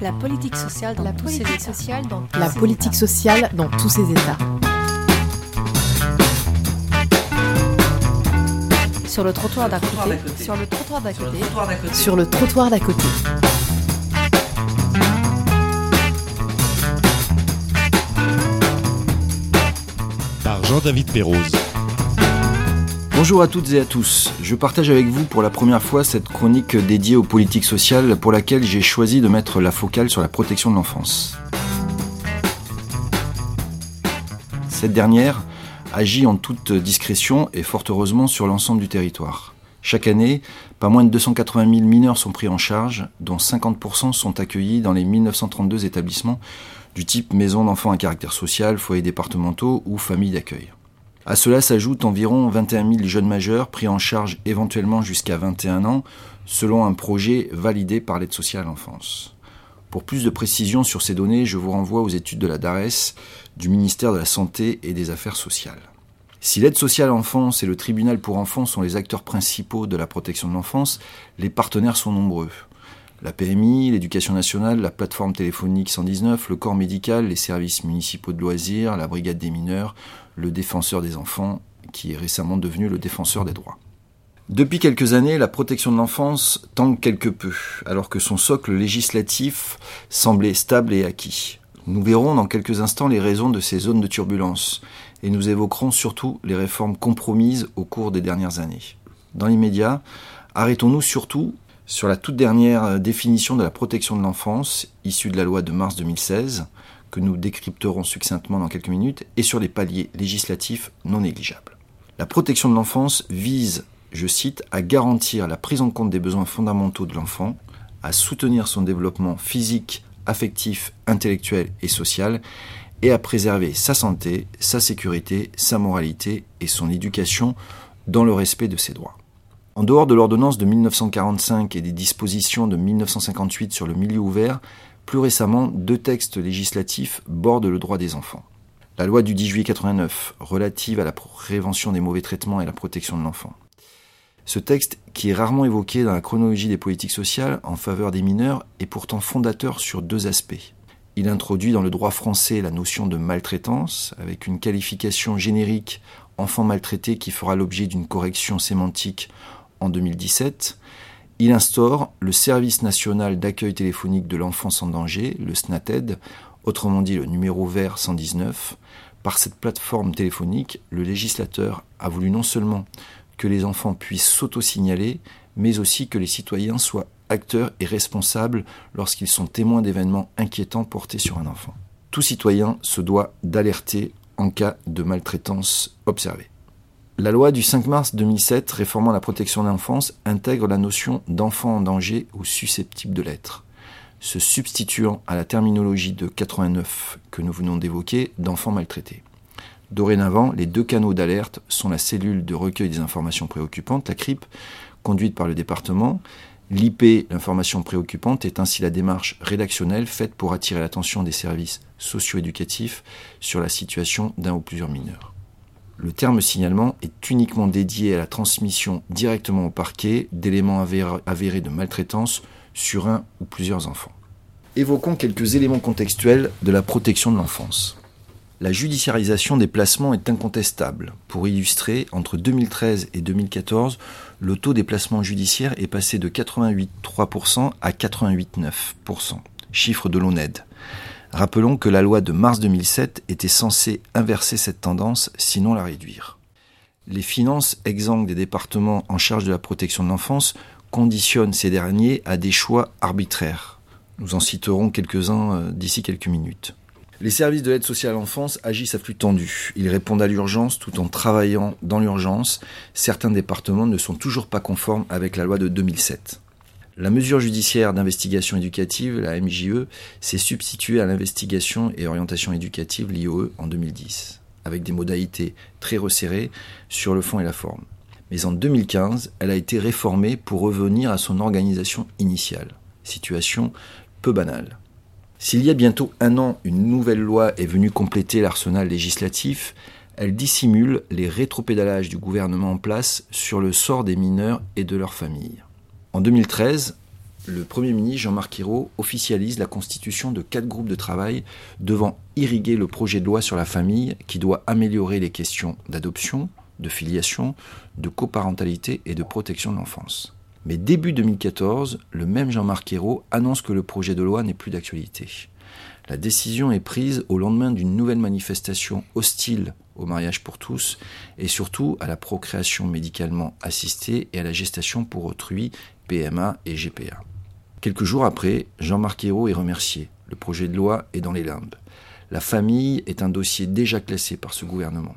La politique sociale dans tous ses états. La politique sociale dans tous ses états. Sur le trottoir d'à côté. Sur le trottoir d'à côté. Sur le trottoir d'à côté. Par Jean David Peroz. Bonjour à toutes et à tous. Je partage avec vous pour la première fois cette chronique dédiée aux politiques sociales pour laquelle j'ai choisi de mettre la focale sur la protection de l'enfance. Cette dernière agit en toute discrétion et fort heureusement sur l'ensemble du territoire. Chaque année, pas moins de 280 000 mineurs sont pris en charge, dont 50% sont accueillis dans les 1932 établissements du type maison d'enfants à caractère social, foyers départementaux ou familles d'accueil. À cela s'ajoutent environ 21 000 jeunes majeurs pris en charge éventuellement jusqu'à 21 ans, selon un projet validé par l'aide sociale à l'enfance. Pour plus de précisions sur ces données, je vous renvoie aux études de la DARES, du ministère de la Santé et des Affaires sociales. Si l'aide sociale à l'enfance et le tribunal pour enfants sont les acteurs principaux de la protection de l'enfance, les partenaires sont nombreux. La PMI, l'Éducation nationale, la plateforme téléphonique 119, le corps médical, les services municipaux de loisirs, la brigade des mineurs, le défenseur des enfants, qui est récemment devenu le défenseur des droits. Depuis quelques années, la protection de l'enfance tangue quelque peu, alors que son socle législatif semblait stable et acquis. Nous verrons dans quelques instants les raisons de ces zones de turbulence, et nous évoquerons surtout les réformes compromises au cours des dernières années. Dans l'immédiat, arrêtons-nous surtout sur la toute dernière définition de la protection de l'enfance, issue de la loi de mars 2016, que nous décrypterons succinctement dans quelques minutes, et sur les paliers législatifs non négligeables. La protection de l'enfance vise, je cite, à garantir la prise en compte des besoins fondamentaux de l'enfant, à soutenir son développement physique, affectif, intellectuel et social, et à préserver sa santé, sa sécurité, sa moralité et son éducation dans le respect de ses droits. En dehors de l'ordonnance de 1945 et des dispositions de 1958 sur le milieu ouvert, plus récemment, deux textes législatifs bordent le droit des enfants. La loi du 10 juillet 89, relative à la prévention des mauvais traitements et la protection de l'enfant. Ce texte, qui est rarement évoqué dans la chronologie des politiques sociales en faveur des mineurs, est pourtant fondateur sur deux aspects. Il introduit dans le droit français la notion de maltraitance, avec une qualification générique « enfant maltraité » qui fera l'objet d'une correction sémantique en 2017, il instaure le service national d'accueil téléphonique de l'enfance en danger, le SNATED, autrement dit le numéro vert 119. Par cette plateforme téléphonique, le législateur a voulu non seulement que les enfants puissent s'auto-signaler, mais aussi que les citoyens soient acteurs et responsables lorsqu'ils sont témoins d'événements inquiétants portés sur un enfant. Tout citoyen se doit d'alerter en cas de maltraitance observée. La loi du 5 mars 2007 réformant la protection de l'enfance intègre la notion d'enfant en danger ou susceptible de l'être, se substituant à la terminologie de 89 que nous venons d'évoquer d'enfant maltraité. Dorénavant, les deux canaux d'alerte sont la cellule de recueil des informations préoccupantes, la CRIP, conduite par le département. L'IP, l'information préoccupante, est ainsi la démarche rédactionnelle faite pour attirer l'attention des services socio-éducatifs sur la situation d'un ou plusieurs mineurs. Le terme signalement est uniquement dédié à la transmission directement au parquet d'éléments avérés de maltraitance sur un ou plusieurs enfants. Évoquons quelques éléments contextuels de la protection de l'enfance. La judiciarisation des placements est incontestable. Pour illustrer, entre 2013 et 2014, le taux des placements judiciaires est passé de 88,3% à 88,9%, chiffre de l'ONED. Rappelons que la loi de mars 2007 était censée inverser cette tendance, sinon la réduire. Les finances exsangues des départements en charge de la protection de l'enfance conditionnent ces derniers à des choix arbitraires. Nous en citerons quelques-uns d'ici quelques minutes. Les services de l'aide sociale à l'enfance agissent à flux tendu. Ils répondent à l'urgence tout en travaillant dans l'urgence. Certains départements ne sont toujours pas conformes avec la loi de 2007. La mesure judiciaire d'investigation éducative, la MJE, s'est substituée à l'investigation et orientation éducative, l'IOE, en 2010, avec des modalités très resserrées sur le fond et la forme. Mais en 2015, elle a été réformée pour revenir à son organisation initiale. Situation peu banale. S'il y a bientôt un an, une nouvelle loi est venue compléter l'arsenal législatif, elle dissimule les rétropédalages du gouvernement en place sur le sort des mineurs et de leurs familles. En 2013, le Premier ministre Jean-Marc Ayrault officialise la constitution de 4 groupes de travail devant irriguer le projet de loi sur la famille qui doit améliorer les questions d'adoption, de filiation, de coparentalité et de protection de l'enfance. Mais début 2014, le même Jean-Marc Ayrault annonce que le projet de loi n'est plus d'actualité. La décision est prise au lendemain d'une nouvelle manifestation hostile au mariage pour tous et surtout à la procréation médicalement assistée et à la gestation pour autrui, PMA et GPA. Quelques jours après, Jean-Marc Ayrault est remercié. Le projet de loi est dans les limbes. La famille est un dossier déjà classé par ce gouvernement.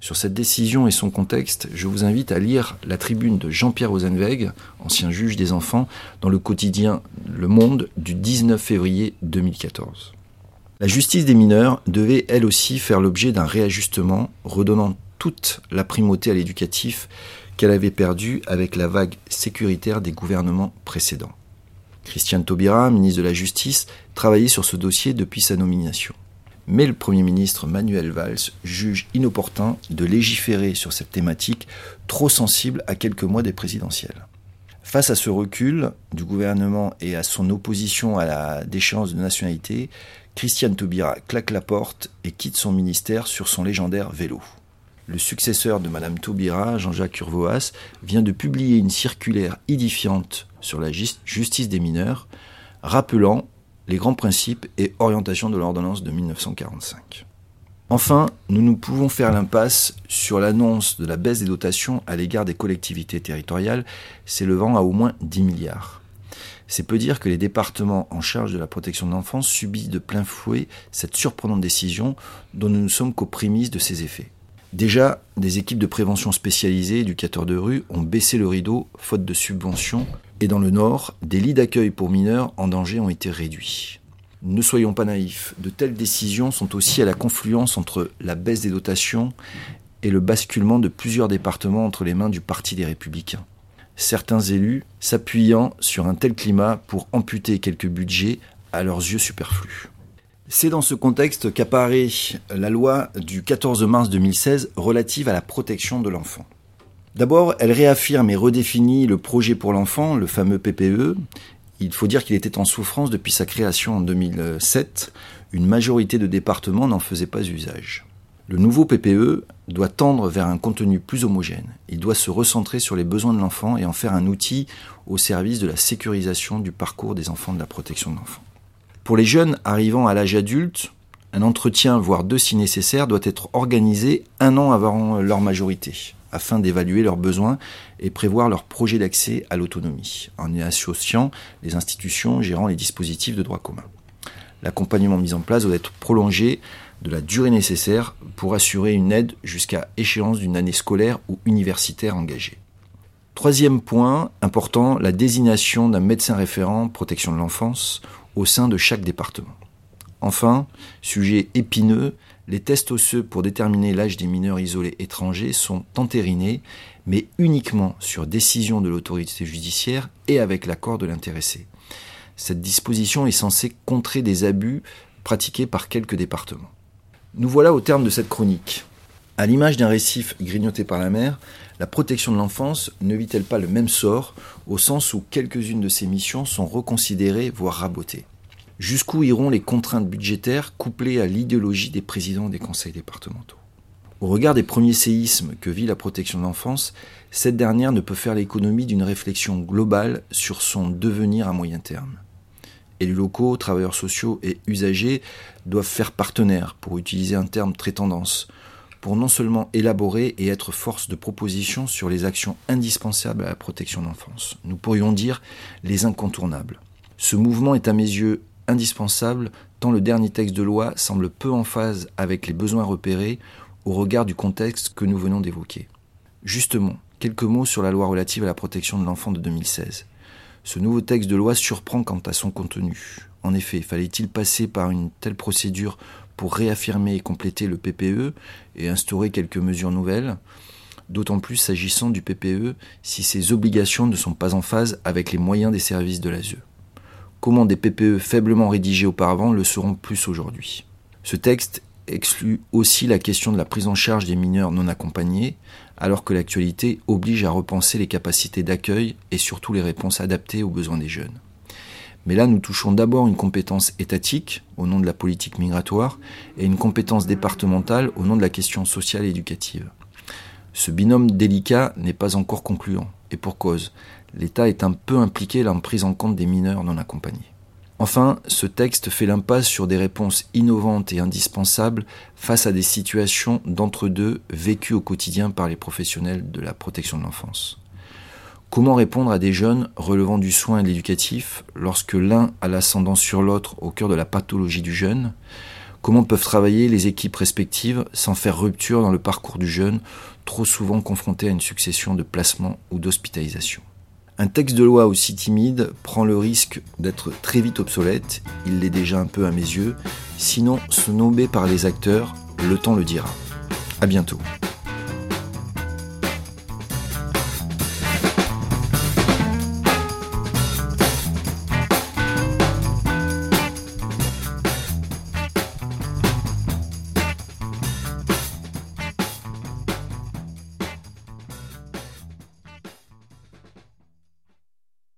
Sur cette décision et son contexte, je vous invite à lire la tribune de Jean-Pierre Rosenweg, ancien juge des enfants, dans le quotidien Le Monde du 19 février 2014. La justice des mineurs devait elle aussi faire l'objet d'un réajustement, redonnant toute la primauté à l'éducatif qu'elle avait perdue avec la vague sécuritaire des gouvernements précédents. Christiane Taubira, ministre de la Justice, travaillait sur ce dossier depuis sa nomination. Mais le Premier ministre Manuel Valls juge inopportun de légiférer sur cette thématique trop sensible à quelques mois des présidentielles. Face à ce recul du gouvernement et à son opposition à la déchéance de nationalité, Christiane Taubira claque la porte et quitte son ministère sur son légendaire vélo. Le successeur de Madame Taubira, Jean-Jacques Urvoas, vient de publier une circulaire édifiante sur la justice des mineurs, rappelant les grands principes et orientations de l'ordonnance de 1945. Enfin, nous ne pouvons faire l'impasse sur l'annonce de la baisse des dotations à l'égard des collectivités territoriales, s'élevant à au moins 10 milliards. C'est peu dire que les départements en charge de la protection de l'enfance subissent de plein fouet cette surprenante décision dont nous ne sommes qu'aux prémices de ses effets. Déjà, des équipes de prévention spécialisées, éducateurs de rue, ont baissé le rideau, faute de subventions, et dans le Nord, des lits d'accueil pour mineurs en danger ont été réduits. Ne soyons pas naïfs, de telles décisions sont aussi à la confluence entre la baisse des dotations et le basculement de plusieurs départements entre les mains du Parti des Républicains. Certains élus s'appuyant sur un tel climat pour amputer quelques budgets à leurs yeux superflus. C'est dans ce contexte qu'apparaît la loi du 14 mars 2016 relative à la protection de l'enfant. D'abord, elle réaffirme et redéfinit le projet pour l'enfant, le fameux PPE. Il faut dire qu'il était en souffrance depuis sa création en 2007. Une majorité de départements n'en faisait pas usage. Le nouveau PPE doit tendre vers un contenu plus homogène. Il doit se recentrer sur les besoins de l'enfant et en faire un outil au service de la sécurisation du parcours des enfants de la protection de l'enfant. Pour les jeunes arrivant à l'âge adulte, un entretien, voire 2 si nécessaire, doit être organisé 1 an avant leur majorité, afin d'évaluer leurs besoins et prévoir leur projet d'accès à l'autonomie, en y associant les institutions gérant les dispositifs de droit commun. L'accompagnement mis en place doit être prolongé de la durée nécessaire pour assurer une aide jusqu'à échéance d'une année scolaire ou universitaire engagée. Troisième point important, la désignation d'un médecin référent protection de l'enfance au sein de chaque département. Enfin, sujet épineux, les tests osseux pour déterminer l'âge des mineurs isolés étrangers sont entérinés, mais uniquement sur décision de l'autorité judiciaire et avec l'accord de l'intéressé. Cette disposition est censée contrer des abus pratiqués par quelques départements. Nous voilà au terme de cette chronique. À l'image d'un récif grignoté par la mer, la protection de l'enfance ne vit-elle pas le même sort, au sens où quelques-unes de ses missions sont reconsidérées, voire rabotées ? Jusqu'où iront les contraintes budgétaires couplées à l'idéologie des présidents des conseils départementaux ? Au regard des premiers séismes que vit la protection de l'enfance, cette dernière ne peut faire l'économie d'une réflexion globale sur son devenir à moyen terme. Élus locaux, travailleurs sociaux et usagers doivent faire partenaire, pour utiliser un terme très tendance, pour non seulement élaborer et être force de proposition sur les actions indispensables à la protection de l'enfance, nous pourrions dire les incontournables. Ce mouvement est à mes yeux indispensable tant le dernier texte de loi semble peu en phase avec les besoins repérés au regard du contexte que nous venons d'évoquer. Justement, quelques mots sur la loi relative à la protection de l'enfant de 2016. Ce nouveau texte de loi surprend quant à son contenu. En effet, fallait-il passer par une telle procédure pour réaffirmer et compléter le PPE et instaurer quelques mesures nouvelles, d'autant plus s'agissant du PPE si ses obligations ne sont pas en phase avec les moyens des services de l'ASE. Comment des PPE faiblement rédigés auparavant le seront plus aujourd'hui ? Ce texte exclut aussi la question de la prise en charge des mineurs non accompagnés, alors que l'actualité oblige à repenser les capacités d'accueil et surtout les réponses adaptées aux besoins des jeunes. Mais là, nous touchons d'abord une compétence étatique au nom de la politique migratoire et une compétence départementale au nom de la question sociale et éducative. Ce binôme délicat n'est pas encore concluant, et pour cause. L'État est un peu impliqué dans la prise en compte des mineurs non accompagnés. Enfin, ce texte fait l'impasse sur des réponses innovantes et indispensables face à des situations d'entre-deux vécues au quotidien par les professionnels de la protection de l'enfance. Comment répondre à des jeunes relevant du soin et de l'éducatif lorsque l'un a l'ascendant sur l'autre au cœur de la pathologie du jeune ? Comment peuvent travailler les équipes respectives sans faire rupture dans le parcours du jeune, trop souvent confronté à une succession de placements ou d'hospitalisations ? Un texte de loi aussi timide prend le risque d'être très vite obsolète, il l'est déjà un peu à mes yeux, sinon snobé par les acteurs, le temps le dira. À bientôt.